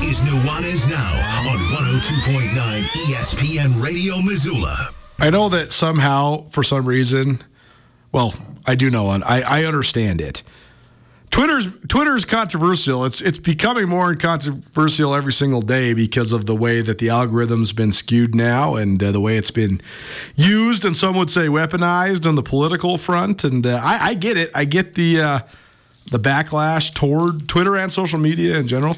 is Nuanez Now on 102.9 ESPN Radio Missoula. I know that somehow, for some reason, well, I do know, and I understand it. Twitter's controversial. It's becoming more controversial every single day because of the way that the algorithm's been skewed now and the way it's been used, and some would say weaponized on the political front. And I get it. I get the backlash toward Twitter and social media in general.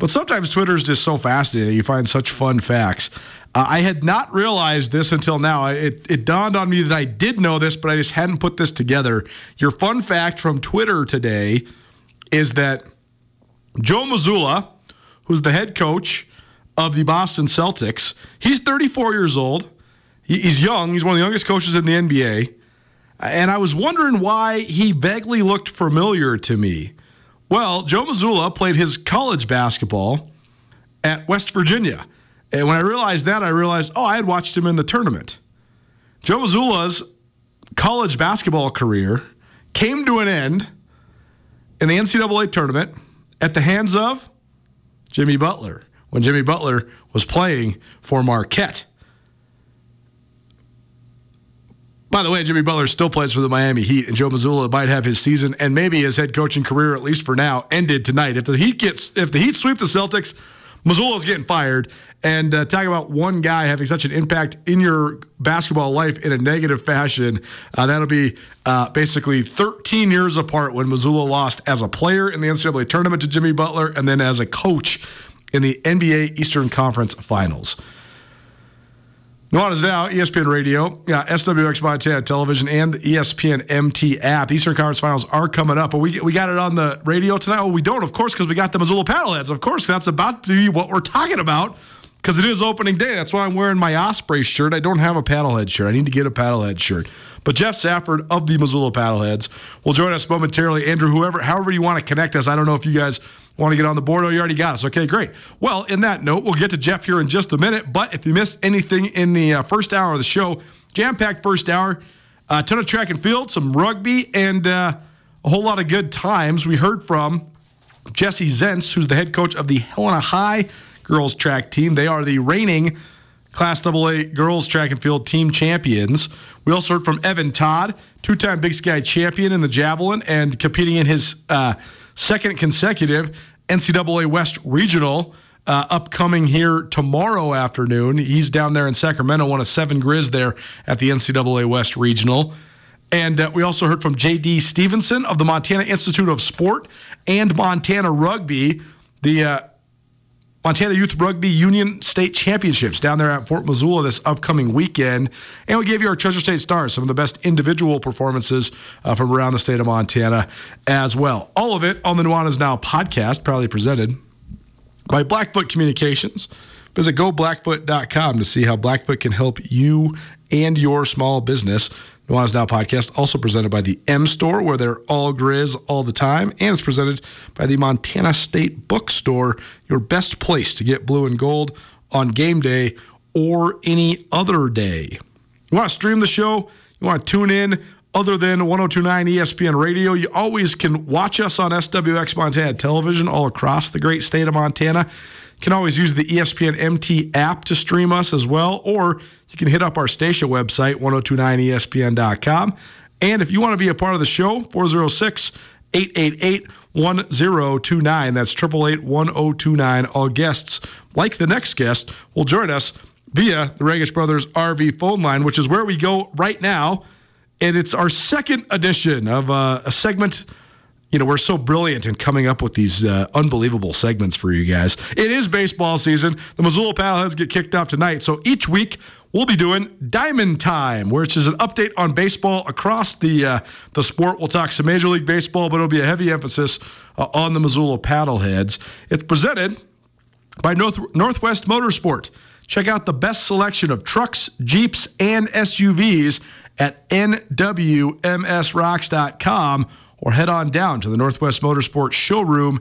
But sometimes Twitter is just so fascinating. You find such fun facts. I had not realized this until now. It dawned on me that I did know this, but I just hadn't put this together. Your fun fact from Twitter today is that Joe Mazzulla, who's the head coach of the Boston Celtics, he's 34 years old. He's young. He's one of the youngest coaches in the NBA. And I was wondering why he vaguely looked familiar to me. Well, Joe Mazzulla played his college basketball at West Virginia. And when I realized that, I realized, I had watched him in the tournament. Joe Mazzulla's college basketball career came to an end in the NCAA tournament at the hands of Jimmy Butler, when Jimmy Butler was playing for Marquette. By the way, Jimmy Butler still plays for the Miami Heat, and Joe Mazzulla might have his season and maybe his head coaching career, at least for now, ended tonight. If the Heat sweep the Celtics, Mazzulla's getting fired. And talking about one guy having such an impact in your basketball life in a negative fashion, that'll be basically 13 years apart when Mazzulla lost as a player in the NCAA tournament to Jimmy Butler and then as a coach in the NBA Eastern Conference Finals. Nuanez Now, ESPN Radio, SWX Montana Television, and the ESPN MT app. The Eastern Conference Finals are coming up, but we got it on the radio tonight. Well, we don't, of course, because we got the Missoula Paddleheads. Of course, that's about to be what we're talking about because it is opening day. That's why I'm wearing my Osprey shirt. I don't have a Paddlehead shirt. I need to get a Paddlehead shirt. But Jeff Safford of the Missoula Paddleheads will join us momentarily. Andrew, however you want to connect us. I don't know if you guys want to get on the board? Oh, you already got us. Okay, great. Well, in that note, we'll get to Jeff here in just a minute. But if you missed anything in the first hour of the show, jam-packed first hour, a ton of track and field, some rugby, and a whole lot of good times. We heard from Jesse Zentz, who's the head coach of the Helena High girls track team. They are the reigning Class AA girls track and field team champions. We also heard from Evan Todd, two-time Big Sky champion in the javelin and competing in his second consecutive NCAA West Regional upcoming here tomorrow afternoon. He's down there in Sacramento, one of 7 Grizz there at the NCAA West Regional. And we also heard from J.D. Stevenson of the Montana Institute of Sport and Montana Rugby, the Montana Youth Rugby Union State Championships down there at Fort Missoula this upcoming weekend. And we gave you our Treasure State Stars, some of the best individual performances from around the state of Montana as well. All of it on the Nuanez Now podcast, proudly presented by Blackfoot Communications. Visit goblackfoot.com to see how Blackfoot can help you and your small business. Nuance Now podcast, also presented by the M Store, where they're all Grizz all the time, and it's presented by the Montana State Bookstore, your best place to get blue and gold on game day or any other day. You want to stream the show? You want to tune in? Other than 102.9 ESPN Radio, you always can watch us on SWX Montana Television all across the great state of Montana. You can always use the ESPN MT app to stream us as well, or you can hit up our station website, 1029ESPN.com. And if you want to be a part of the show, 406-888-1029. That's 888-1029. All guests, like the next guest, will join us via the Regich Brothers RV phone line, which is where we go right now. And it's our second edition of a segment. You know, we're so brilliant in coming up with these unbelievable segments for you guys. It is baseball season. The Missoula Paddleheads get kicked off tonight. So each week we'll be doing Diamond Time, which is an update on baseball across the sport. We'll talk some Major League Baseball, but it'll be a heavy emphasis on the Missoula Paddleheads. It's presented by Northwest Motorsport. Check out the best selection of trucks, Jeeps, and SUVs at nwmsrocks.com, or head on down to the Northwest Motorsport showroom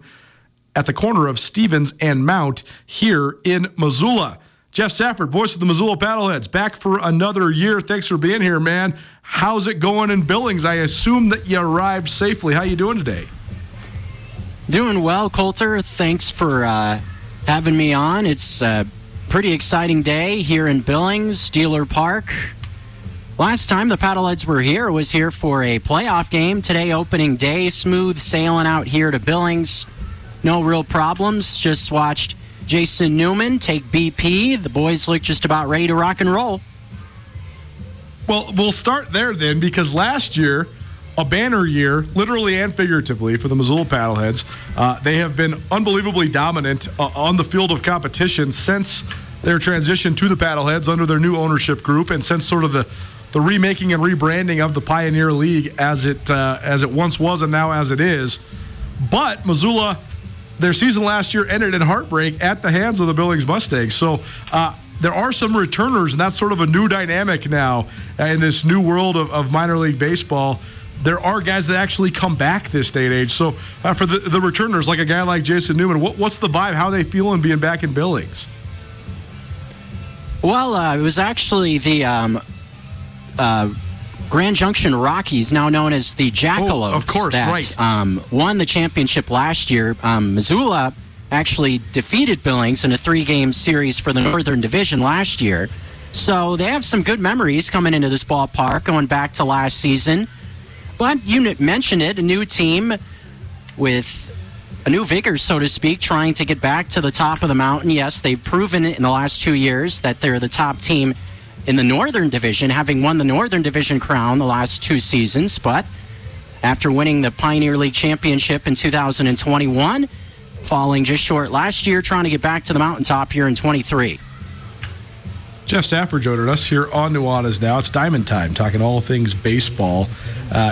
at the corner of Stevens and Mount here in Missoula. Jeff Safford, voice of the Missoula Paddleheads, back for another year. Thanks for being here, man. How's it going in Billings? I assume that you arrived safely. How you doing today? Doing well, Coulter. Thanks for having me on. It's a pretty exciting day here in Billings, Dehler Park. Last time the Paddleheads were here was here for a playoff game. Today, opening day, smooth sailing out here to Billings. No real problems. Just watched Jason Newman take BP. The boys look just about ready to rock and roll. Well, we'll start there then, because last year, a banner year, literally and figuratively, for the Missoula Paddleheads. They have been unbelievably dominant on the field of competition since their transition to the Paddleheads under their new ownership group, and since sort of the remaking and rebranding of the Pioneer League as it once was and now as it is. But Missoula, their season last year ended in heartbreak at the hands of the Billings Mustangs. So there are some returners, and that's sort of a new dynamic now in this new world of minor league baseball. There are guys that actually come back this day and age. So for the returners, like a guy like Jason Newman, what's the vibe? How are they feeling being back in Billings? Well, it was actually the Grand Junction Rockies, now known as the Jackalopes, of course, that won the championship last year. Missoula actually defeated Billings in a 3-game series for the Northern Division last year. So they have some good memories coming into this ballpark, going back to last season. But you mentioned it, a new team with a new vigor, so to speak, trying to get back to the top of the mountain. Yes, they've proven it in the last 2 years that they're the top team in the Northern Division, having won the Northern Division crown the last 2 seasons. But after winning the Pioneer League Championship in 2021, falling just short last year, trying to get back to the mountaintop here in 23. Jeff Safford joined us here on Nuanas Now. It's Diamond Time, talking all things baseball.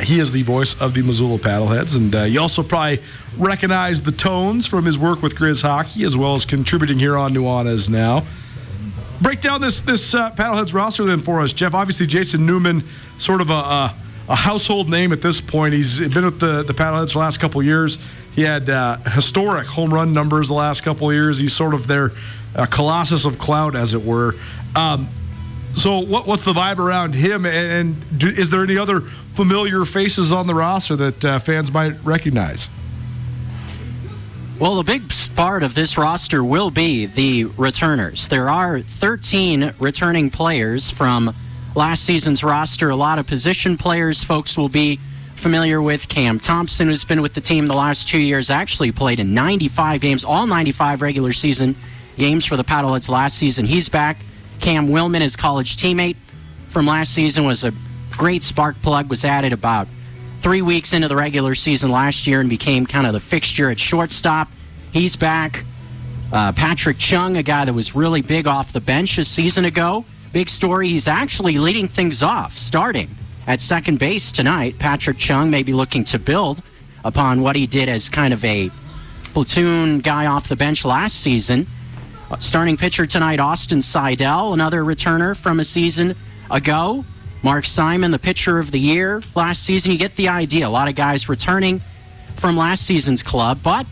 He is the voice of the Missoula Paddleheads, and you also probably recognize the tones from his work with Grizz Hockey, as well as contributing here on Nuanas Now. Break down this Paddleheads roster then for us, Jeff. Obviously, Jason Newman, sort of a household name at this point. He's been with the Paddleheads for the last couple of years. He had historic home run numbers the last couple of years. He's sort of their colossus of cloud, as it were. So what's the vibe around him, and is there any other familiar faces on the roster that fans might recognize? Well, a big part of this roster will be the returners. There are 13 returning players from last season's roster. A lot of position players folks will be familiar with. Cam Thompson, who's been with the team the last 2 years, actually played in 95 games, all 95 regular season games for the Paddleheads last season. He's back. Cam Willman, his college teammate from last season, was a great spark plug, was added about 3 weeks into the regular season last year and became kind of the fixture at shortstop. He's back. Patrick Chung, a guy that was really big off the bench a season ago. Big story, he's actually leading things off, starting at second base tonight. Patrick Chung may be looking to build upon what he did as kind of a platoon guy off the bench last season. Starting pitcher tonight, Austin Seidel, another returner from a season ago. Mark Simon, the pitcher of the year last season. You get the idea. A lot of guys returning from last season's club, but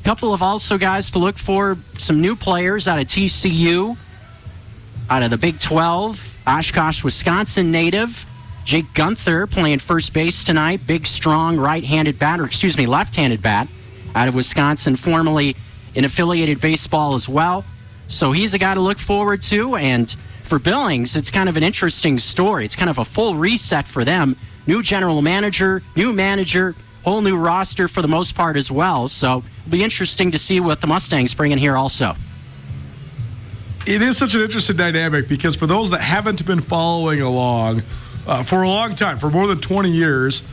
a couple of also guys to look for, some new players out of TCU, out of the Big 12, Oshkosh, Wisconsin native Jake Gunther playing first base tonight. Big, strong left-handed bat out of Wisconsin, formerly in affiliated baseball as well. So he's a guy to look forward to. And for Billings, it's kind of an interesting story. It's kind of a full reset for them. New general manager, new manager, whole new roster for the most part as well. So it'll be interesting to see what the Mustangs bring in here also. It is such an interesting dynamic because for those that haven't been following along, for a long time, for more than 20 years,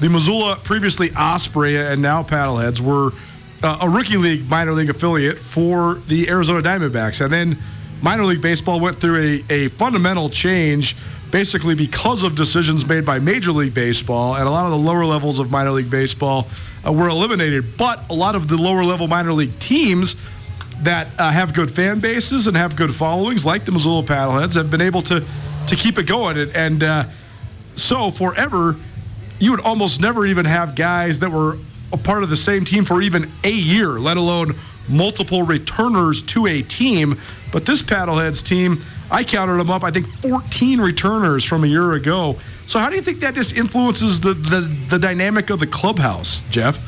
the Missoula, previously Osprey and now Paddleheads, were a rookie league, minor league affiliate for the Arizona Diamondbacks. And then minor league baseball went through a fundamental change basically because of decisions made by Major League Baseball, and a lot of the lower levels of minor league baseball were eliminated. But a lot of the lower level minor league teams that have good fan bases and have good followings, like the Missoula Paddleheads, have been able to keep it going. And so forever, you would almost never even have guys that were a part of the same team for even a year, let alone multiple returners to a team. But this Paddleheads team, I counted them up, I think 14 returners from a year ago. So how do you think that just influences the dynamic of the clubhouse, Jeff?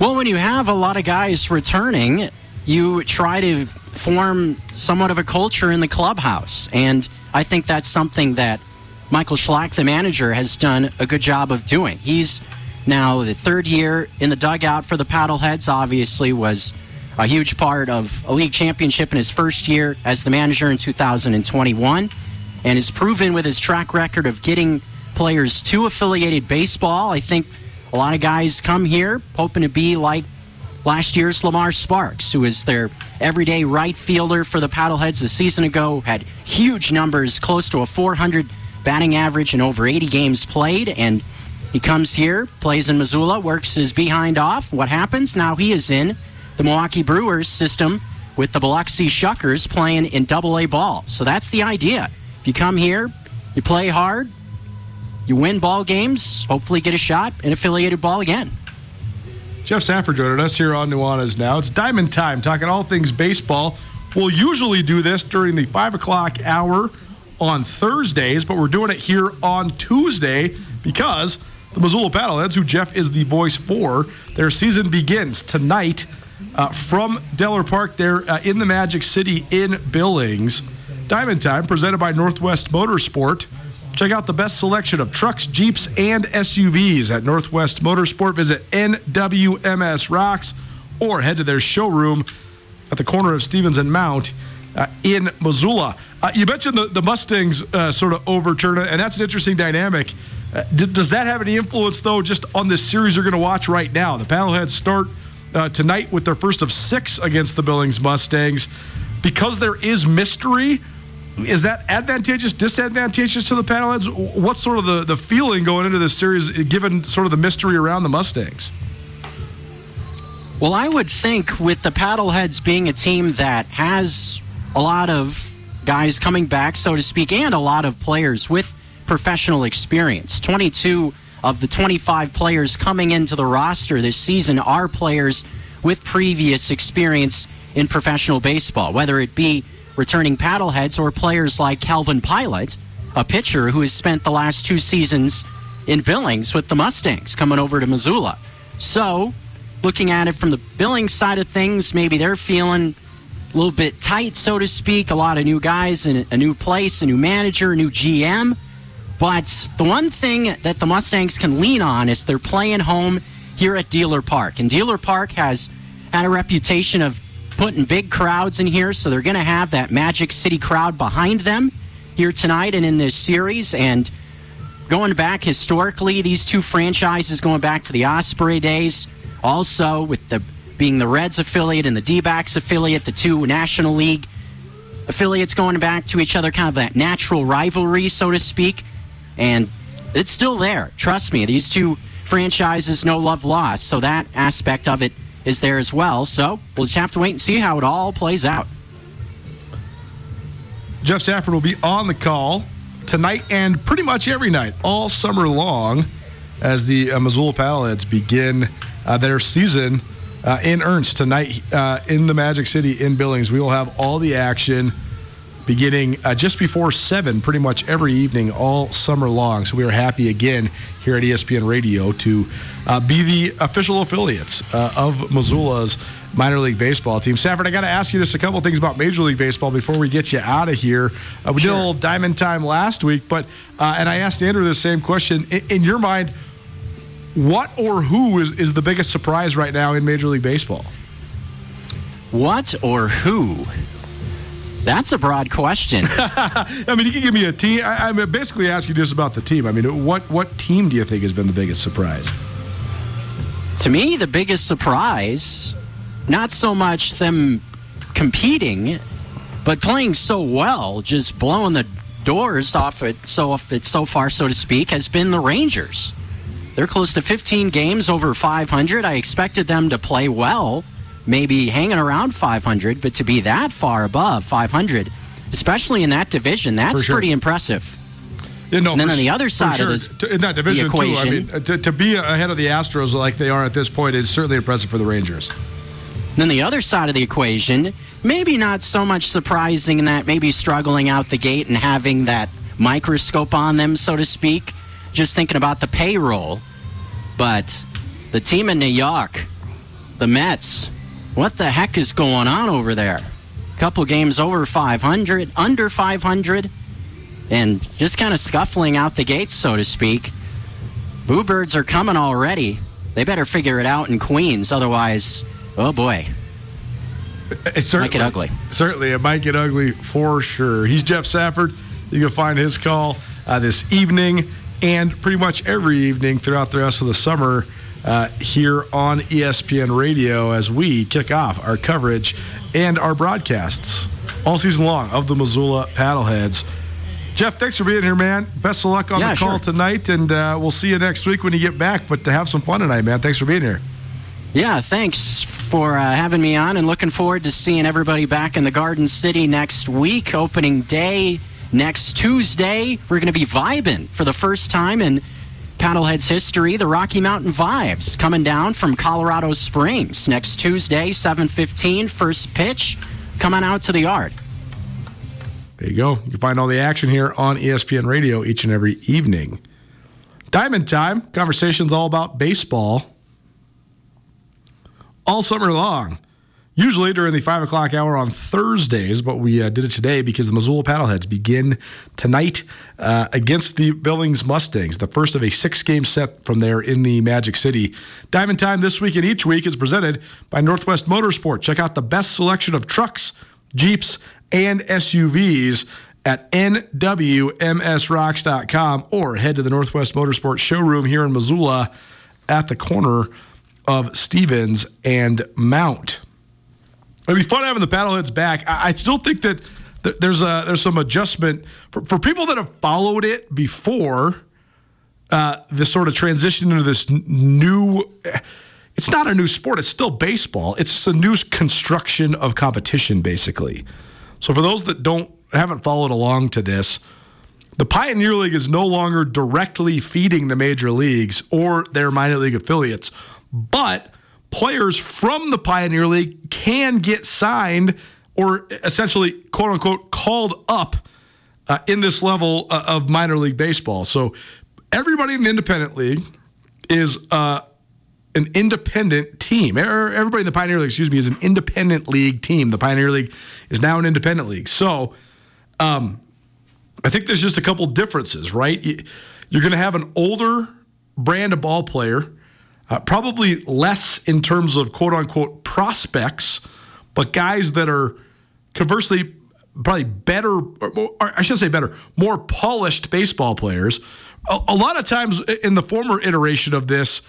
Well, when you have a lot of guys returning, you try to form somewhat of a culture in the clubhouse. And I think that's something that Michael Schlack, the manager, has done a good job of doing. He's now the third year in the dugout for the Paddleheads. Obviously was a huge part of a league championship in his first year as the manager in 2021, and is proven with his track record of getting players to affiliated baseball. I think a lot of guys come here hoping to be like last year's Lamar Sparks, who is their everyday right fielder for the Paddleheads a season ago, had huge numbers, close to a 400 batting average in over 80 games played. And he comes here, plays in Missoula, works his behind off. What happens? Now he is in the Milwaukee Brewers system with the Biloxi Shuckers playing in AA ball. So that's the idea. If you come here, you play hard, you win ball games, hopefully get a shot in affiliated ball again. Jeff Safford joining us here on Nuanas Now. It's Diamond Time, talking all things baseball. We'll usually do this during the 5 o'clock hour on Thursdays, but we're doing it here on Tuesday because the Missoula Paddleheads, who Jeff is the voice for, their season begins tonight from Dehler Park there in the Magic City in Billings. Diamond Time, presented by Northwest Motorsport. Check out the best selection of trucks, Jeeps, and SUVs at Northwest Motorsport. Visit NWMS Rocks or head to their showroom at the corner of Stevens and Mount in Missoula. You mentioned the Mustangs sort of overturn, and that's an interesting dynamic. Does that have any influence, though, just on this series you're going to watch right now? The Paddleheads start tonight with their first of 6 against the Billings Mustangs. Because there is mystery, is that advantageous, disadvantageous to the Paddleheads? What's sort of the feeling going into this series, given sort of the mystery around the Mustangs? Well, I would think with the Paddleheads being a team that has a lot of guys coming back, so to speak, and a lot of players with professional experience. 22 of the 25 players coming into the roster this season are players with previous experience in professional baseball, whether it be returning Paddleheads or players like Calvin Pilot, a pitcher who has spent the last 2 seasons in Billings with the Mustangs, coming over to Missoula. So, looking at it from the Billings side of things, maybe they're feeling a little bit tight, so to speak. A lot of new guys in a new place, a new manager, a new GM. But the one thing that the Mustangs can lean on is they're playing home here at Dehler Park. And Dehler Park has had a reputation of putting big crowds in here, so they're going to have that Magic City crowd behind them here tonight and in this series. And going back historically, these 2 franchises, going back to the Osprey days, also with the being the Reds affiliate and the D-backs affiliate, the 2 National League affiliates going back to each other, kind of that natural rivalry, so to speak. And it's still there. Trust me, these 2 franchises, no love lost, so that aspect of it is there as well. So we'll just have to wait and see how it all plays out. Jeff Safford will be on the call tonight and pretty much every night all summer long as the Missoula Paddleheads begin their season in earnest tonight in the Magic City in Billings. We will have all the action beginning just before 7 pretty much every evening all summer long. So we are happy again here at ESPN Radio to be the official affiliates of Missoula's Minor League Baseball team. Safford, I got to ask you just a couple things about Major League Baseball before we get you out of here. We did a little Diamond Time last week, but and I asked Andrew the same question. In your mind, what or who is the biggest surprise right now in Major League Baseball? What or who? That's a broad question. I mean, you can give me a team. I basically ask you just about the team. I mean, what team do you think has been the biggest surprise? To me, the biggest surprise, not so much them competing, but playing so well, just blowing the doors off it so far, so to speak, has been the Rangers. They're close to 15 games over 500. I expected them to play well, maybe hanging around 500, but to be that far above 500, especially in that division, that's pretty impressive. Yeah, no, and then on the other side of this in that division equation, too, I mean, to be ahead of the Astros like they are at this point is certainly impressive for the Rangers. And then the other side of the equation, maybe not so much surprising in that maybe struggling out the gate and having that microscope on them, so to speak, just thinking about the payroll. But the team in New York, the Mets, what the heck is going on over there? Couple games over 500, under 500, and just kind of scuffling out the gates, so to speak. Bluebirds are coming already. They better figure it out in Queens, otherwise, oh boy, it might get ugly. Certainly, it might get ugly for sure. He's Jeff Safford. You can find his call this evening and pretty much every evening throughout the rest of the summer here on ESPN Radio as we kick off our coverage and our broadcasts all season long of the Missoula Paddleheads. Jeff, thanks for being here, man. Best of luck on the call tonight, and we'll see you next week when you get back. But to have some fun tonight, man. Thanks for being here. Yeah, thanks for having me on, and looking forward to seeing everybody back in the Garden City next week. Opening day next Tuesday. We're going to be vibing for the first time in Paddleheads history, the Rocky Mountain Vibes, coming down from Colorado Springs next Tuesday, 7:15, first pitch. Come on out to the yard. There you go. You can find all the action here on ESPN Radio each and every evening. Diamond Time, conversations all about baseball all summer long. Usually during the 5 o'clock hour on Thursdays, but we did it today because the Missoula Paddleheads begin tonight against the Billings Mustangs, the first of a 6-game set from there in the Magic City. Diamond Time this week and each week is presented by Northwest Motorsport. Check out the best selection of trucks, Jeeps, and SUVs at nwmsrocks.com or head to the Northwest Motorsport showroom here in Missoula at the corner of Stevens and Mount. It'd be fun having the Paddleheads back. I still think that there's some adjustment. For people that have followed it before, this sort of transition into this new, it's not a new sport. It's still baseball. It's just a new construction of competition, basically. So for those that haven't followed along to this, the Pioneer League is no longer directly feeding the major leagues or their minor league affiliates, but players from the Pioneer League can get signed or essentially, quote-unquote, called up in this level of minor league baseball. So everybody in the independent league is an independent team. Everybody in the Pioneer League, is an independent league team. The Pioneer League is now an independent league. So I think there's just a couple differences, right? You're going to have an older brand of ball player, probably less in terms of quote-unquote prospects, but guys that are conversely probably better, or I should say better, more polished baseball players. A lot of times in the former iteration of this,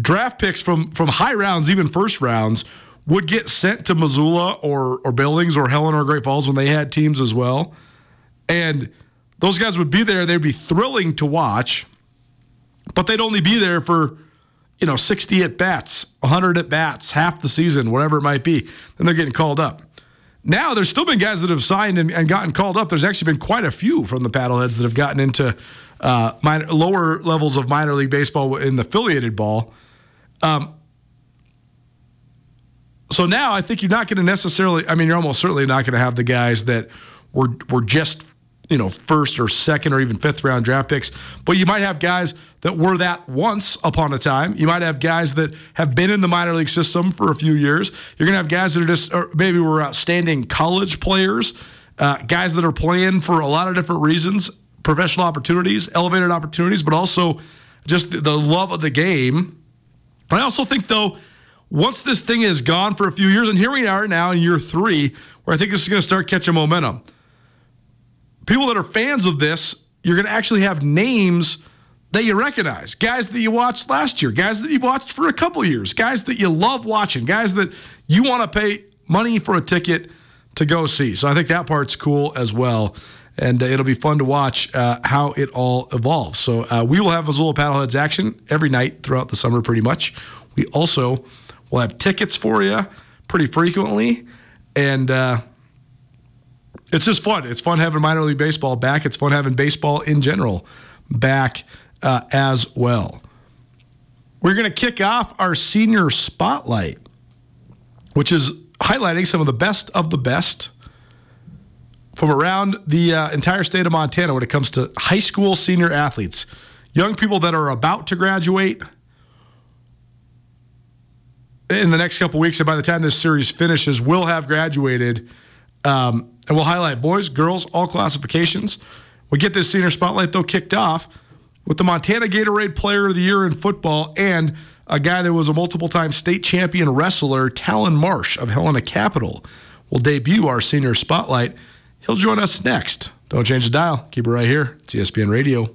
draft picks from high rounds, even first rounds, would get sent to Missoula or Billings or Helena or Great Falls when they had teams as well. And those guys would be there. They'd be thrilling to watch, but they'd only be there for 60 at-bats, 100 at-bats, half the season, whatever it might be, then they're getting called up. Now, there's still been guys that have signed and gotten called up. There's actually been quite a few from the Paddleheads that have gotten into lower levels of minor league baseball in the affiliated ball. So now I think you're not going to necessarily, I mean, you're almost certainly not going to have the guys that were just, you know, first or second or even fifth round draft picks. But you might have guys that were that once upon a time. You might have guys that have been in the minor league system for a few years. You're going to have guys that are just, or maybe were outstanding college players, guys that are playing for a lot of different reasons, professional opportunities, elevated opportunities, but also just the love of the game. But I also think, though, once this thing is gone for a few years, and here we are now in year three, where I think this is going to start catching momentum. People that are fans of this, you're going to actually have names that you recognize, guys that you watched last year, guys that you've watched for a couple years, guys that you love watching, guys that you want to pay money for a ticket to go see. So I think that part's cool as well. And it'll be fun to watch how it all evolves. So we will have Missoula Paddleheads action every night throughout the summer pretty much. We also will have tickets for you pretty frequently. And it's just fun. It's fun having minor league baseball back. It's fun having baseball in general back as well. We're going to kick off our senior spotlight, which is highlighting some of the best from around the entire state of Montana when it comes to high school senior athletes, young people that are about to graduate in the next couple weeks. And by the time this series finishes, we'll have graduated. And we'll highlight boys, girls, all classifications. We'll get this senior spotlight, though, kicked off with the Montana Gatorade Player of the Year in football and a guy that was a multiple-time state champion wrestler, Talon Marsh of Helena Capital, will debut our senior spotlight. He'll join us next. Don't change the dial. Keep it right here. It's ESPN Radio.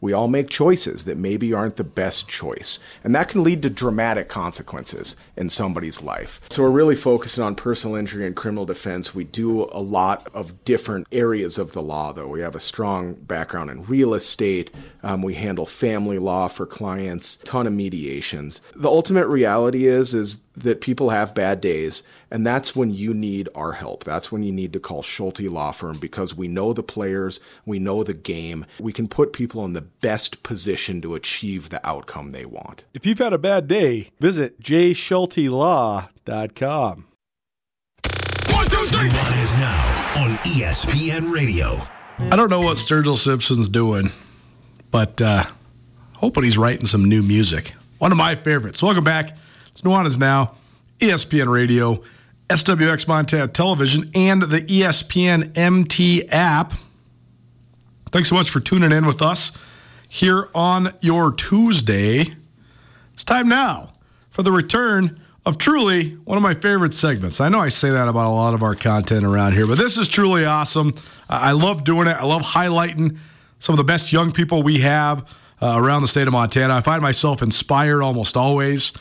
We all make choices that maybe aren't the best choice, and that can lead to dramatic consequences in somebody's life. So we're really focusing on personal injury and criminal defense. We do a lot of different areas of the law, though. We have a strong background in real estate. We handle family law for clients, ton of mediations. The ultimate reality is that people have bad days, and that's when you need our help. That's when you need to call Schulte Law Firm, because we know the players, we know the game. We can put people in the best position to achieve the outcome they want. If you've had a bad day, visit jschultelaw.com. 1, 2, 3. That is now on ESPN Radio. I don't know what Sturgill Simpson's doing, but hoping he's writing some new music. One of my favorites. Welcome back. It's Nuanas Now, ESPN Radio, SWX Montana Television, and the ESPN MT app. Thanks so much for tuning in with us here on your Tuesday. It's time now for the return of truly one of my favorite segments. I know I say that about a lot of our content around here, but this is truly awesome. I love doing it. I love highlighting some of the best young people we have around the state of Montana. I find myself inspired almost always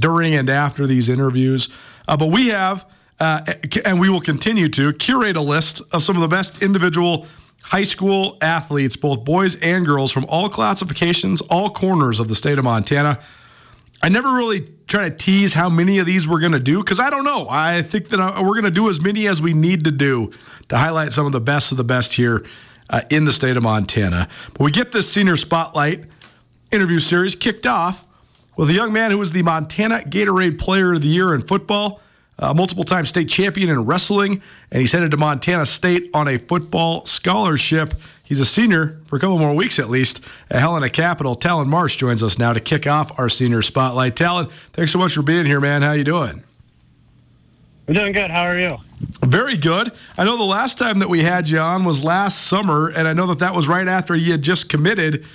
during and after these interviews. But we have, and we will continue to, curate a list of some of the best individual high school athletes, both boys and girls, from all classifications, all corners of the state of Montana. I never really try to tease how many of these we're going to do, because I don't know. I think that we're going to do as many as we need to do to highlight some of the best here in the state of Montana. But we get this Senior Spotlight interview series kicked off with a young man who was the Montana Gatorade Player of the Year in football, a multiple-time state champion in wrestling, and he's headed to Montana State on a football scholarship. He's a senior for a couple more weeks at least at Helena Capital. Talon Marsh joins us now to kick off our Senior Spotlight. Talon, thanks so much for being here, man. How you doing? I'm doing good. How are you? Very good. I know the last time that we had you on was last summer, and I know that was right after you had just committed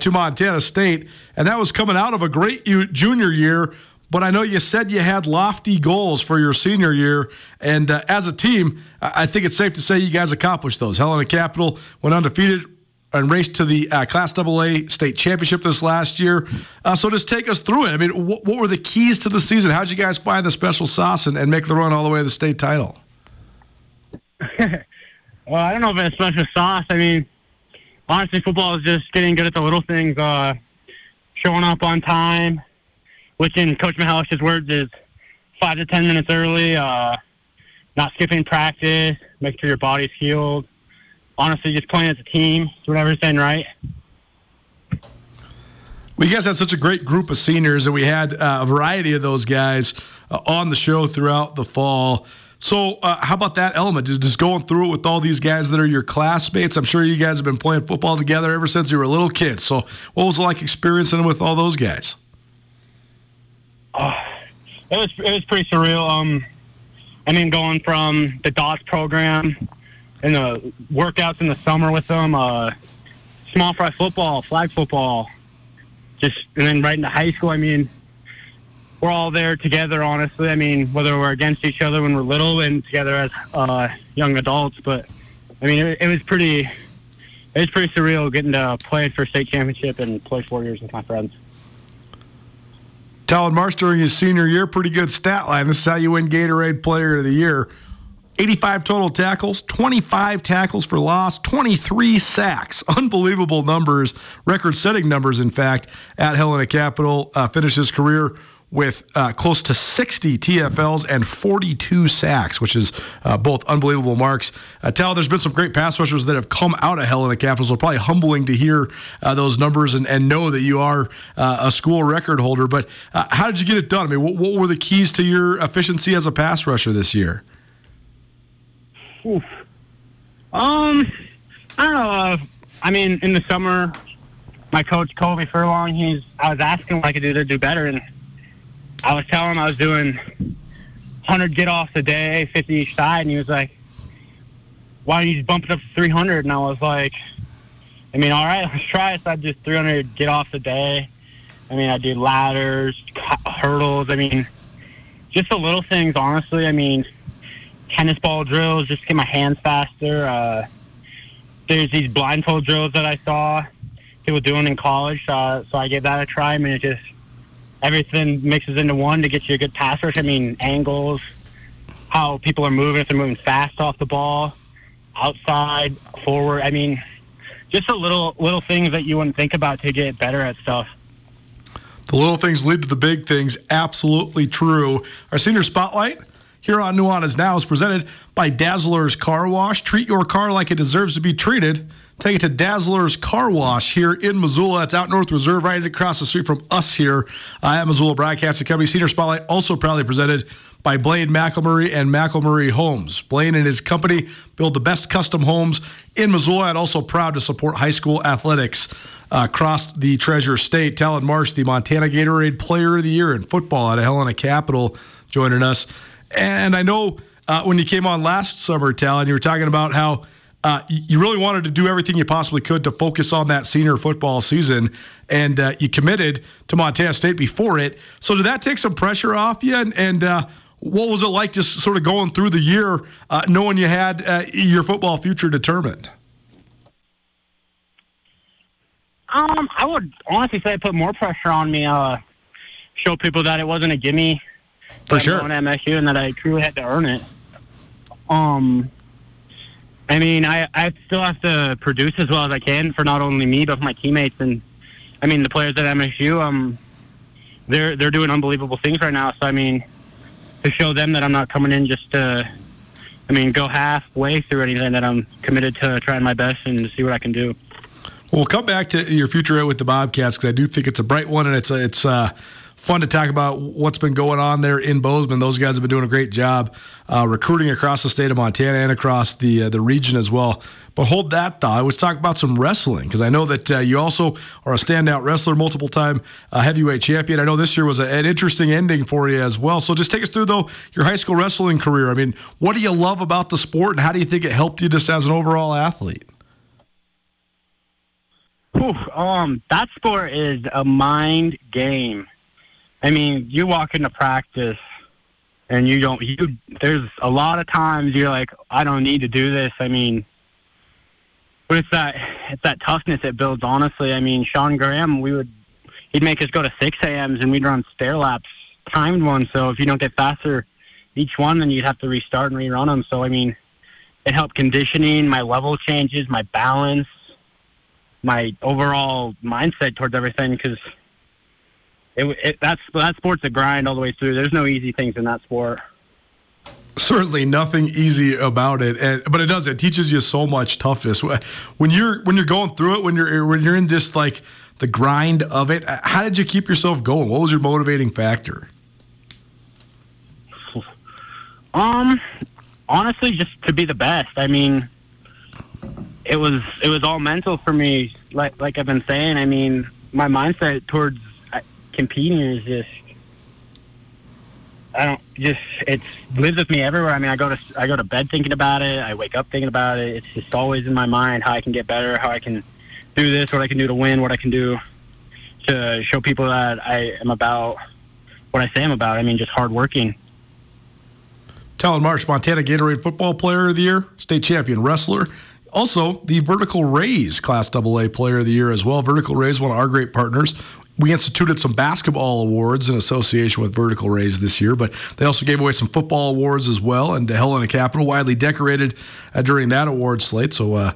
to Montana State, and that was coming out of a great junior year, But I know you said you had lofty goals for your senior year, and as a team, I think it's safe to say you guys accomplished those. Helena Capital went undefeated and raced to the Class AA state championship this last year. So just take us through it. I mean, what were the keys to the season? How did you guys find the special sauce and make the run all the way to the state title? Well, I don't know if it's special sauce. I mean, honestly, football is just getting good at the little things, showing up on time, which in Coach Mihalish's words is 5 to 10 minutes early, not skipping practice, make sure your body's healed. Honestly, just playing as a team, doing everything right. We guys had such a great group of seniors, and we had a variety of those guys on the show throughout the fall. So how about that element, just going through it with all these guys that are your classmates? I'm sure you guys have been playing football together ever since you were little kids. So what was it like experiencing it with all those guys? It was pretty surreal. I mean, going from the DOTS program and the workouts in the summer with them, small fry football, flag football, and then right into high school. I mean, we're all there together, honestly. I mean, whether we're against each other when we're little and together as young adults, but I mean, it was pretty surreal getting to play for state championship and play 4 years with my friends. Talon Marsh during his senior year, pretty good stat line. This is how you win Gatorade Player of the Year. 85 total tackles, 25 tackles for loss, 23 sacks. Unbelievable numbers, record-setting numbers, in fact, at Helena Capital. Finished his career with close to 60 TFLs and 42 sacks, which is both unbelievable marks. Tal, there's been some great pass rushers that have come out of Helena Capital, so probably humbling to hear those numbers and know that you are a school record holder. But how did you get it done? I mean, what were the keys to your efficiency as a pass rusher this year? Oof. I don't know. I mean, in the summer, my coach, Kobe Furlong, I was asking what I could do to do better, and I was telling him I was doing 100 get-offs a day, 50 each side, and he was like, why don't you just bump it up to 300? And I was like, I mean, all right, let's try it. So I did 300 get-offs a day. I mean, I did ladders, hurdles. I mean, just the little things, honestly. I mean, tennis ball drills, just get my hands faster. There's these blindfold drills that I saw people doing in college, so I gave that a try. I mean, it just everything mixes into one to get you a good pass rush. I mean, angles, how people are moving, if they're moving fast off the ball, outside, forward. I mean, just the little things that you wouldn't think about to get better at stuff. The little things lead to the big things. Absolutely true. Our senior spotlight here on Nuanas Now is presented by Dazzler's Car Wash. Treat your car like it deserves to be treated. Take it to Dazzler's Car Wash here in Missoula. It's out North Reserve, right across the street from us here at Missoula Broadcasting Company. Senior Spotlight also proudly presented by Blaine McElmurray and McElmurray Homes. Blaine and his company build the best custom homes in Missoula, and also proud to support high school athletics across the Treasure State. Talon Marsh, the Montana Gatorade Player of the Year in football out of Helena Capital, joining us. And I know when you came on last summer, Talon, you were talking about how you really wanted to do everything you possibly could to focus on that senior football season, and you committed to Montana State before it. So did that take some pressure off you? And what was it like just sort of going through the year knowing you had your football future determined? I would honestly say it put more pressure on me, show people that it wasn't a gimme. For sure. On MSU, and that I truly had to earn it. I mean, I still have to produce as well as I can for not only me but for my teammates, and I mean the players at MSU. They're doing unbelievable things right now. So I mean, to show them that I'm not coming in just to, I mean, go halfway through anything, that I'm committed to trying my best and to see what I can do. We'll come back to your future with the Bobcats, because I do think it's a bright one, and it's fun to talk about what's been going on there in Bozeman. Those guys have been doing a great job recruiting across the state of Montana and across the region as well. But hold that thought. Let's talk about some wrestling, because I know that you also are a standout wrestler, multiple-time heavyweight champion. I know this year was an interesting ending for you as well. So just take us through, though, your high school wrestling career. I mean, what do you love about the sport, and how do you think it helped you just as an overall athlete? That sport is a mind game. I mean, you walk into practice and you don't, there's a lot of times you're like, I don't need to do this. I mean, but it's that toughness it builds, honestly. I mean, Sean Graham, he'd make us go to 6 a.m.s and we'd run stair laps, timed ones. So if you don't get faster each one, then you'd have to restart and rerun them. So, I mean, it helped conditioning, my level changes, my balance, my overall mindset towards everything, because that sport's a grind all the way through. There's no easy things in that sport. Certainly nothing easy about it, but it teaches you so much toughness. When you're going through it, when you're in this, like, the grind of it, how did you keep yourself going? What was your motivating factor? Honestly, just to be the best. I mean, it was all mental for me. Like I've been saying, I mean, my mindset towards competing is just, it lives with me everywhere. I mean, I go to bed thinking about it. I wake up thinking about it. It's just always in my mind how I can get better, how I can do this, what I can do to win, what I can do to show people that I am about what I say I'm about. I mean, just hard working. Talon Marsh, Montana Gatorade Football Player of the Year, state champion wrestler. Also, the Vertical Rays Class AA Player of the Year as well. Vertical Rays, one of our great partners. We instituted some basketball awards in association with Vertical Rays this year, but they also gave away some football awards as well, and Helena Capital, widely decorated during that award slate. So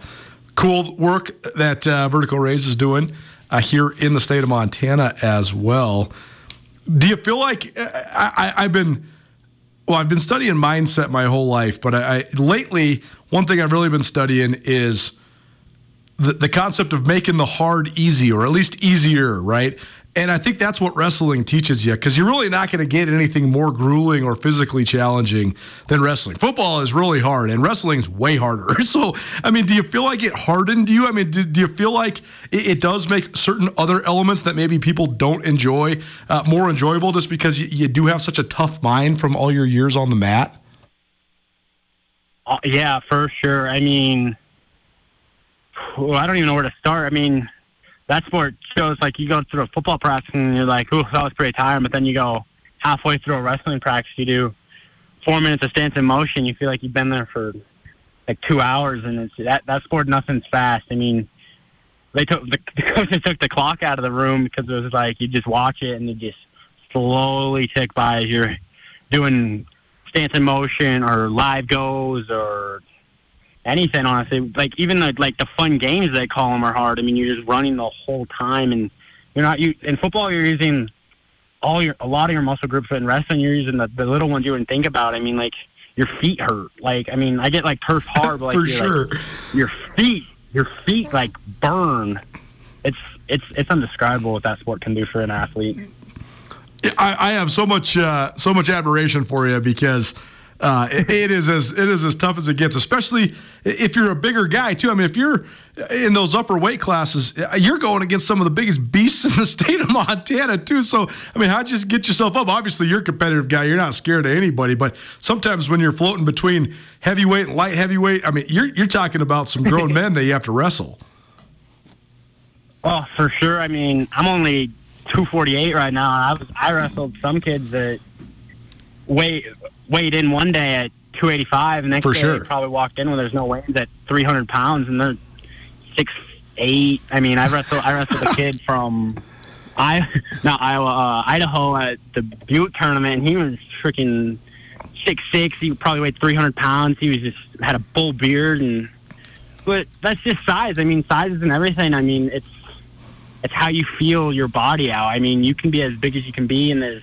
cool work that Vertical Rays is doing here in the state of Montana as well. Do you feel like I've been studying mindset my whole life, but lately one thing I've really been studying is the concept of making the hard easy, or at least easier, right? And I think that's what wrestling teaches you, because you're really not going to get anything more grueling or physically challenging than wrestling. Football is really hard, and wrestling's way harder. So, I mean, do you feel like it hardened you? I mean, do you feel like it does make certain other elements that maybe people don't enjoy more enjoyable, just because you do have such a tough mind from all your years on the mat? Yeah, for sure. I mean, I don't even know where to start. I mean, that sport shows, like, you go through a football practice and you're like, ooh, that was pretty tiring. But then you go halfway through a wrestling practice, you do 4 minutes of stance in motion. You feel like you've been there for like 2 hours, and it's that sport, nothing's fast. I mean, the coaches took the clock out of the room, because it was like you just watch it and it just slowly tick by as you're doing stance in motion or live goes or anything, honestly. Like, even the fun games, they call them, are hard. I mean, you're just running the whole time, and in football, you're using a lot of your muscle groups. But in wrestling, you're using the little ones you wouldn't think about. I mean, like, your feet hurt. Like, I mean, I get like turf hard, but like, for sure, like, your feet like burn. It's indescribable what that sport can do for an athlete. I have so much admiration for you, because it is as tough as it gets, especially if you're a bigger guy, too. I mean, if you're in those upper weight classes, you're going against some of the biggest beasts in the state of Montana, too. So, I mean, how'd you get yourself up? Obviously, you're a competitive guy. You're not scared of anybody. But sometimes when you're floating between heavyweight and light heavyweight, I mean, you're talking about some grown men that you have to wrestle. Oh, for sure. I mean, I'm only 248 right now, and I wrestled some kids that weighed in one day at 285, and the next day they probably walked in when there's no weigh-ins at 300 pounds, and they're 6'8". I mean, I wrestled a kid from Idaho at the Butte tournament, and he was freaking 6'6". He probably weighed 300 pounds. He was had a bull beard, but that's just size. I mean, size isn't everything. I mean, it's how you feel your body out. I mean, you can be as big as you can be, and there's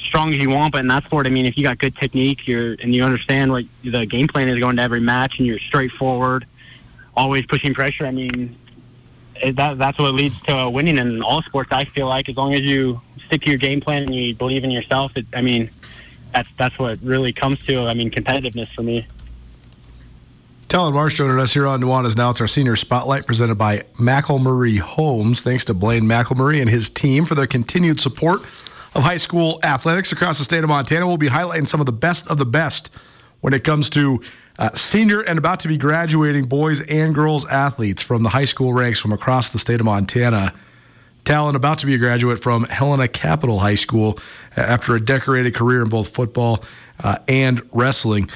strong as you want, but in that sport, I mean, if you got good technique, you understand what the game plan is going to every match, and you're straightforward, always pushing pressure. I mean, that's what leads to winning in all sports. I feel like as long as you stick to your game plan and you believe in yourself, that's what it really comes to. I mean, competitiveness for me. Talon Marsh joining us here on Nuanas Now. It's our senior spotlight presented by McElmurray Homes. Thanks to Blaine McElmurray and his team for their continued support of high school athletics across the state of Montana. We'll be highlighting some of the best when it comes to senior and about to be graduating boys and girls athletes from the high school ranks from across the state of Montana talent about to be a graduate from Helena Capital High School after a decorated career in both football and wrestling.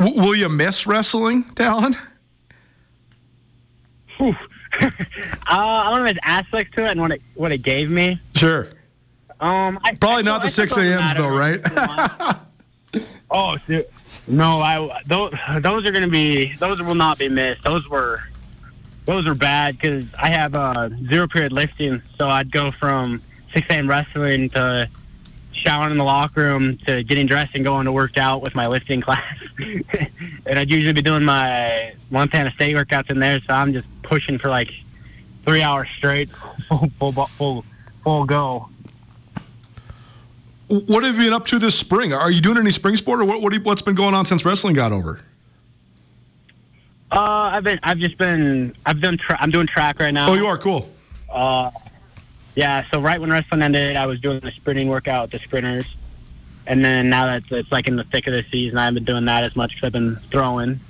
Will you miss wrestling, Talon? I don't know if it's aspects to it and what it gave me. Sure. Probably not the 6 a.m.s, though, right? Oh, dude. No, those are going to be – those will not be missed. Those were bad because I have zero-period lifting, so I'd go from 6 a.m. wrestling to showering in the locker room to getting dressed and going to work out with my lifting class. And I'd usually be doing my Montana State workouts in there, so I'm just pushing for like 3 hours straight, full go. What have you been up to this spring? Are you doing any spring sport, or what's been going on since wrestling got over? I'm doing track right now. Oh, you are? Cool. Yeah. So right when wrestling ended, I was doing the sprinting workout with the sprinters, and then now that it's like in the thick of the season, I haven't been doing that as much because I've been throwing.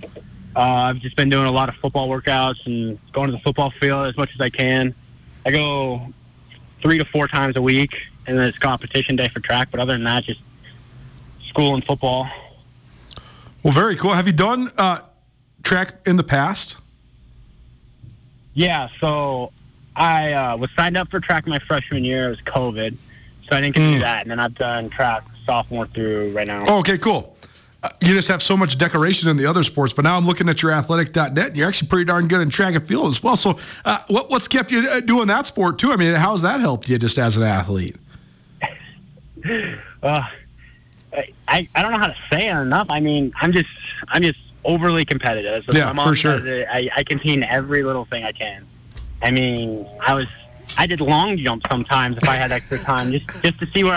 I've just been doing a lot of football workouts and going to the football field as much as I can. I go 3 to 4 times a week. And then it's competition day for track. But other than that, just school and football. Well, very cool. Have you done track in the past? Yeah, so I was signed up for track my freshman year. It was COVID, so I didn't get to do that. And then I've done track sophomore through right now. Oh, okay, cool. You just have so much decoration in the other sports, but now I'm looking at your athletic.net, and you're actually pretty darn good in track and field as well. So what's kept you doing that sport, too? I mean, how's that helped you just as an athlete? I don't know how to say it enough. I mean, I'm just overly competitive. So yeah, for sure. I compete in every little thing I can. I mean, I did long jump sometimes if I had extra time, just to see where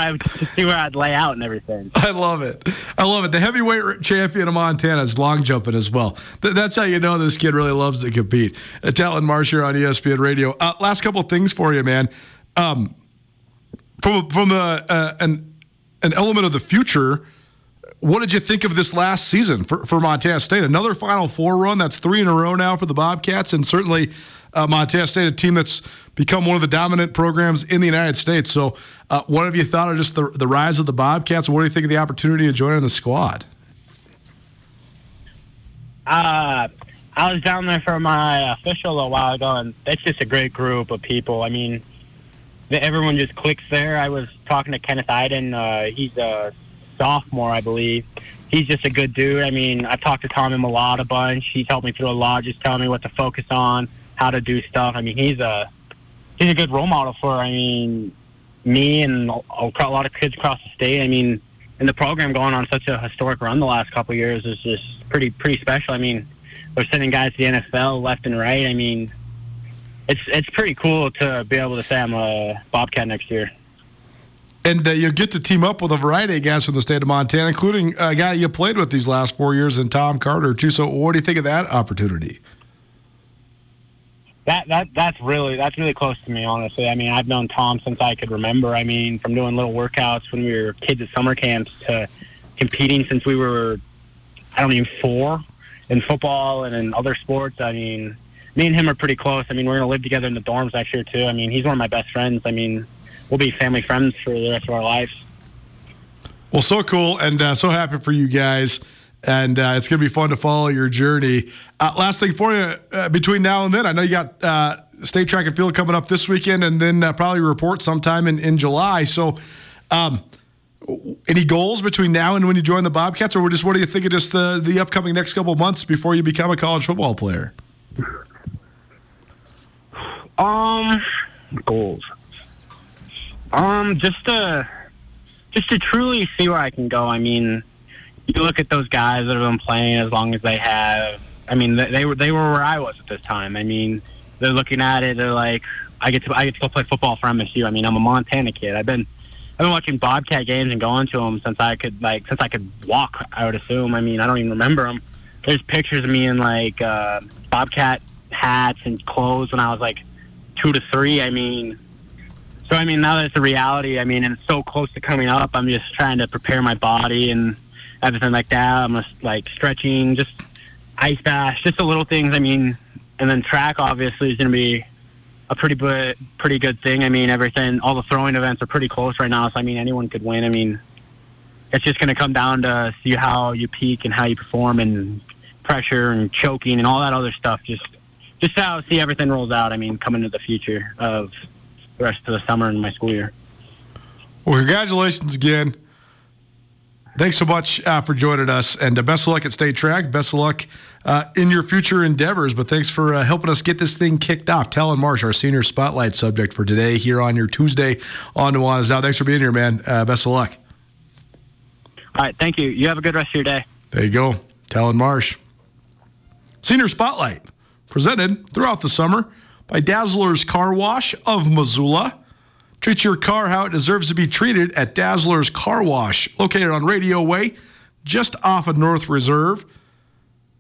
I'd lay out and everything. I love it. The heavyweight champion of Montana is long jumping as well. That's how you know this kid really loves to compete. Talon Marsh here on ESPN Radio. Last couple of things for you, man. From an element of the future, what did you think of this last season for Montana State? Another Final Four run. That's 3 in a row now for the Bobcats, and certainly Montana State, a team that's become one of the dominant programs in the United States. So what have you thought of just the rise of the Bobcats? What do you think of the opportunity of joining the squad? I was down there for my official a while ago, and that's just a great group of people. I mean, everyone just clicks there. I was talking to Kenneth Iden. He's a sophomore, I believe. He's just a good dude. I mean, I've talked to Tommy Malott a bunch. He's helped me through a lot, just telling me what to focus on, how to do stuff. I mean, he's a good role model for, I mean, me and a lot of kids across the state. I mean, and the program going on such a historic run the last couple of years is just pretty special. I mean, we're sending guys to the NFL left and right. I mean, It's pretty cool to be able to say I'm a Bobcat next year. And you'll get to team up with a variety of guys from the state of Montana, including a guy you played with these last 4 years in Tom Carter, too. So what do you think of that opportunity? That's really close to me, honestly. I mean, I've known Tom since I could remember. I mean, from doing little workouts when we were kids at summer camps to competing since we were, 4 in football and in other sports. I mean, me and him are pretty close. I mean, we're going to live together in the dorms next year, too. I mean, he's one of my best friends. I mean, we'll be family friends for the rest of our lives. Well, so cool and so happy for you guys. And it's going to be fun to follow your journey. Last thing for you, between now and then, I know you got state track and field coming up this weekend and then probably report sometime in July. So any goals between now and when you join the Bobcats? Or what do you think of just the upcoming next couple of months before you become a college football player? Goals. Just to truly see where I can go. I mean, you look at those guys that have been playing as long as they have. I mean, they were where I was at this time. I mean, they're looking at it. They're like, I get to go play football for MSU. I mean, I'm a Montana kid. I've been watching Bobcat games and going to them since I could walk. I would assume. I mean, I don't even remember them. There's pictures of me in like Bobcat hats and clothes when I was like 2 to 3. I mean, so I mean now that it's a reality, I mean, and it's so close to coming up, I'm just trying to prepare my body and everything like that. I'm just like stretching, just ice bash, just the little things. I mean, and then track obviously is going to be a pretty good thing. I mean, all the throwing events are pretty close right now. So, I mean, anyone could win. I mean, it's just going to come down to see how you peak and how you perform, and pressure and choking and all that other stuff. Just how see everything rolls out. I mean, coming to the future of the rest of the summer and my school year. Well, congratulations again. Thanks so much for joining us, and best of luck at State Track. Best of luck in your future endeavors, but thanks for helping us get this thing kicked off. Talon Marsh, our senior spotlight subject for today here on your Tuesday on Nuanas Now. Thanks for being here, man. Best of luck. All right, thank you. You have a good rest of your day. There you go. Talon Marsh. Senior Spotlight, presented throughout the summer by Dazzler's Car Wash of Missoula. Treat your car how it deserves to be treated at Dazzler's Car Wash, located on Radio Way, just off of North Reserve.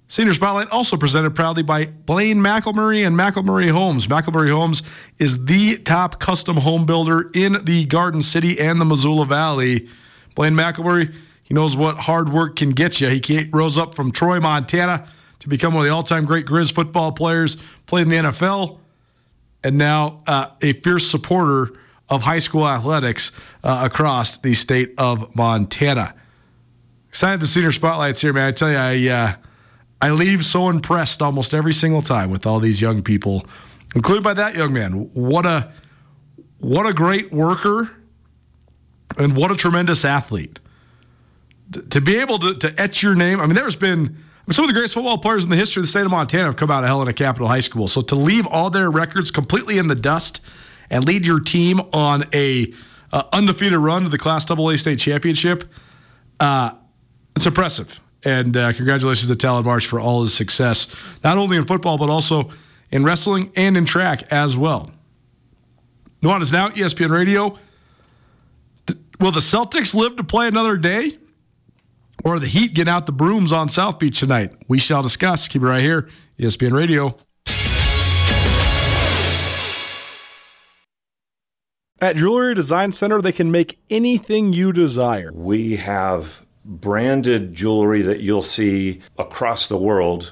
Senior Spotlight also presented proudly by Blaine McElmurray and McElmurray Homes. McElmurray Homes is the top custom home builder in the Garden City and the Missoula Valley. Blaine McElmurray, he knows what hard work can get you. He rose up from Troy, Montana, to become one of the all-time great Grizz football players, played in the NFL, and now a fierce supporter of high school athletics across the state of Montana. Excited the Senior Spotlight's here, man. I tell you, I leave so impressed almost every single time with all these young people, included by that young man. What a great worker, and what a tremendous athlete. To be able to etch your name, I mean, there's been some of the greatest football players in the history of the state of Montana have come out of Helena Capital High School. So to leave all their records completely in the dust and lead your team on a undefeated run to the Class AA state championship, it's impressive. And congratulations to Talon Marsh for all his success, not only in football, but also in wrestling and in track as well. Nuanas Now, ESPN Radio. Will the Celtics live to play another day? Or the Heat get out the brooms on South Beach tonight? We shall discuss. Keep it right here, ESPN Radio. At Jewelry Design Center, they can make anything you desire. We have branded jewelry that you'll see across the world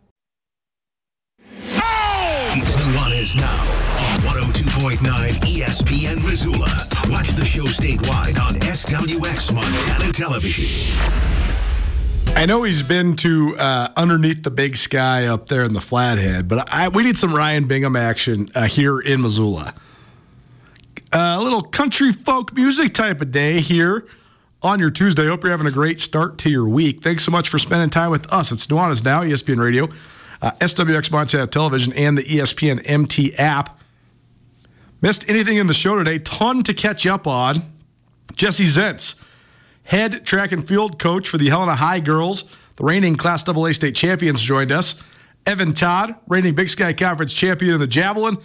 Oh! It's Nuanas Now on 102.9 ESPN Missoula. Watch the show statewide on SWX Montana Television. I know he's been to underneath the Big Sky up there in the Flathead, but we need some Ryan Bingham action here in Missoula. A little country folk music type of day here on your Tuesday. Hope you're having a great start to your week. Thanks so much for spending time with us. It's Nuanas Now, ESPN Radio, SWX Montana Television, and the ESPN MT app. Missed anything in the show today? Ton to catch up on. Jesse Zentz, head track and field coach for the Helena High girls, the reigning Class AA state champions, joined us. Evan Todd, reigning Big Sky Conference champion in the javelin,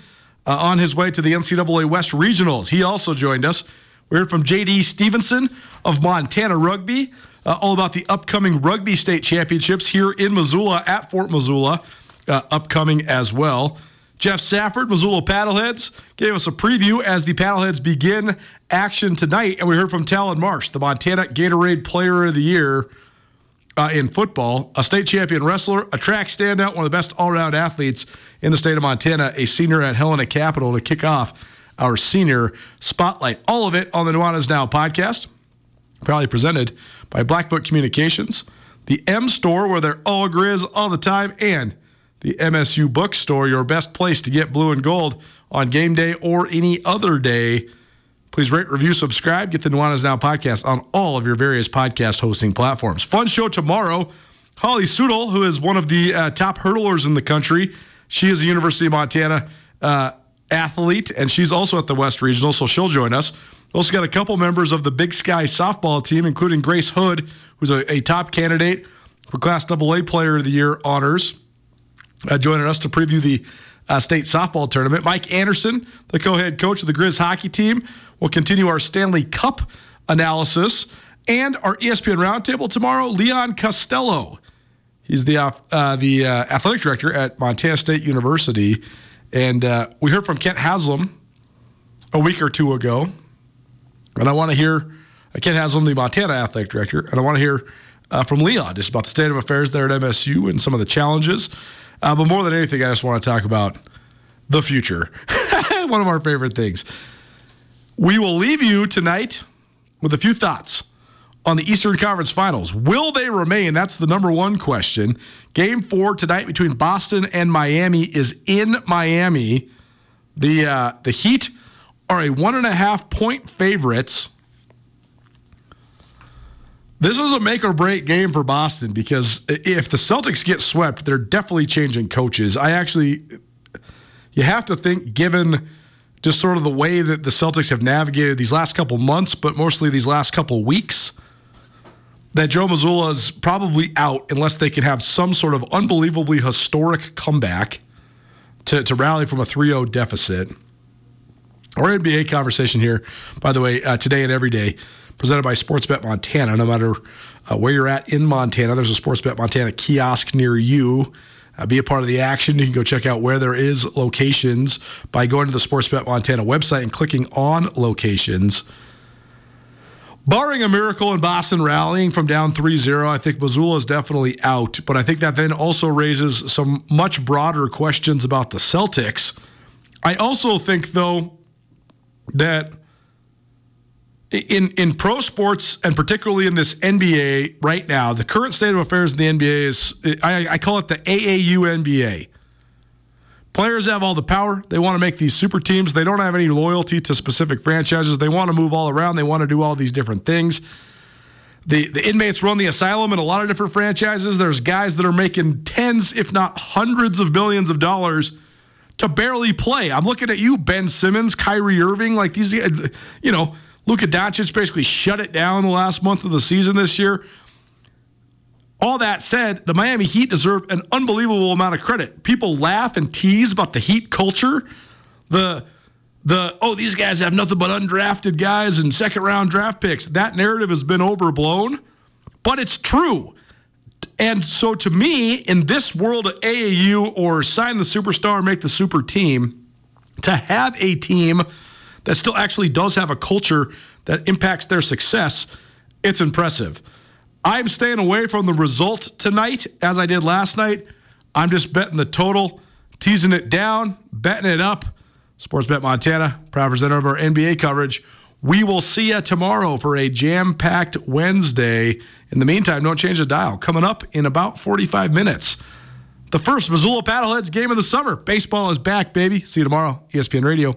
on his way to the NCAA West Regionals. He also joined us. We heard from J.D. Stevenson of Montana Rugby, all about the upcoming Rugby State Championships here in Missoula at Fort Missoula, upcoming as well. Jeff Safford, Missoula Paddleheads, gave us a preview as the Paddleheads begin action tonight. And we heard from Talon Marsh, the Montana Gatorade Player of the Year in football, a state champion wrestler, a track standout, one of the best all-around athletes in the state of Montana, a senior at Helena Capital, to kick off our Senior Spotlight. All of it on the Nuanas Now podcast, proudly presented by Blackfoot Communications, the M Store, where they're all Grizz all the time, and the MSU Bookstore, your best place to get blue and gold on game day or any other day. Please rate, review, subscribe. Get the Nuanas Now podcast on all of your various podcast hosting platforms. Fun show tomorrow. Holly Sudol, who is one of the top hurdlers in the country, she is a University of Montana athlete, and she's also at the West Regional, so she'll join us. We also got a couple members of the Big Sky softball team, including Grace Hood, who's a top candidate for Class AA Player of the Year honors, joining us to preview the state softball tournament. Mike Anderson, the co-head coach of the Grizz hockey team, will continue our Stanley Cup analysis. And our ESPN Roundtable tomorrow, Leon Costello. He's the athletic director at Montana State University. And we heard from Kent Haslam a week or two ago. And I want to hear Kent Haslam, the Montana athletic director, and I want to hear from Leon just about the state of affairs there at MSU and some of the challenges. But more than anything, I just want to talk about the future. One of our favorite things. We will leave you tonight with a few thoughts on the Eastern Conference Finals. Will they remain? That's the number one question. Game 4 tonight between Boston and Miami is in Miami. The Heat are a 1.5-point favorites. This is a make-or-break game for Boston because if the Celtics get swept, they're definitely changing coaches. You have to think, given just sort of the way that the Celtics have navigated these last couple months, but mostly these last couple weeks, that Joe Mazzulla is probably out unless they can have some sort of unbelievably historic comeback to rally from a 3-0 deficit. Our NBA conversation here, by the way, today and every day, presented by Sportsbet Montana. No matter where you're at in Montana, there's a Sportsbet Montana kiosk near you. Be a part of the action. You can go check out where there is locations by going to the Sportsbet Montana website and clicking on locations. Barring a miracle in Boston rallying from down 3-0, I think Missoula is definitely out. But I think that then also raises some much broader questions about the Celtics. I also think, though, that in pro sports, and particularly in this NBA right now, the current state of affairs in the NBA is, I call it the AAU NBA. Players have all the power. They want to make these super teams. They don't have any loyalty to specific franchises. They want to move all around. They want to do all these different things. The inmates run the asylum in a lot of different franchises. There's guys that are making tens, if not hundreds of billions of dollars to barely play. I'm looking at you, Ben Simmons, Kyrie Irving, like these, you know, Luka Doncic basically shut it down the last month of the season this year. All that said, the Miami Heat deserve an unbelievable amount of credit. People laugh and tease about the Heat culture. Oh, these guys have nothing but undrafted guys and second-round draft picks. That narrative has been overblown, but it's true. And so to me, in this world of AAU or sign the superstar, make the super team, to have a team that still actually does have a culture that impacts their success, it's impressive. I'm staying away from the result tonight, as I did last night. I'm just betting the total, teasing it down, betting it up. Sportsbet Montana, proud presenter of our NBA coverage. We will see you tomorrow for a jam-packed Wednesday. In the meantime, don't change the dial. Coming up in about 45 minutes, the first Missoula Paddleheads game of the summer. Baseball is back, baby. See you tomorrow, ESPN Radio.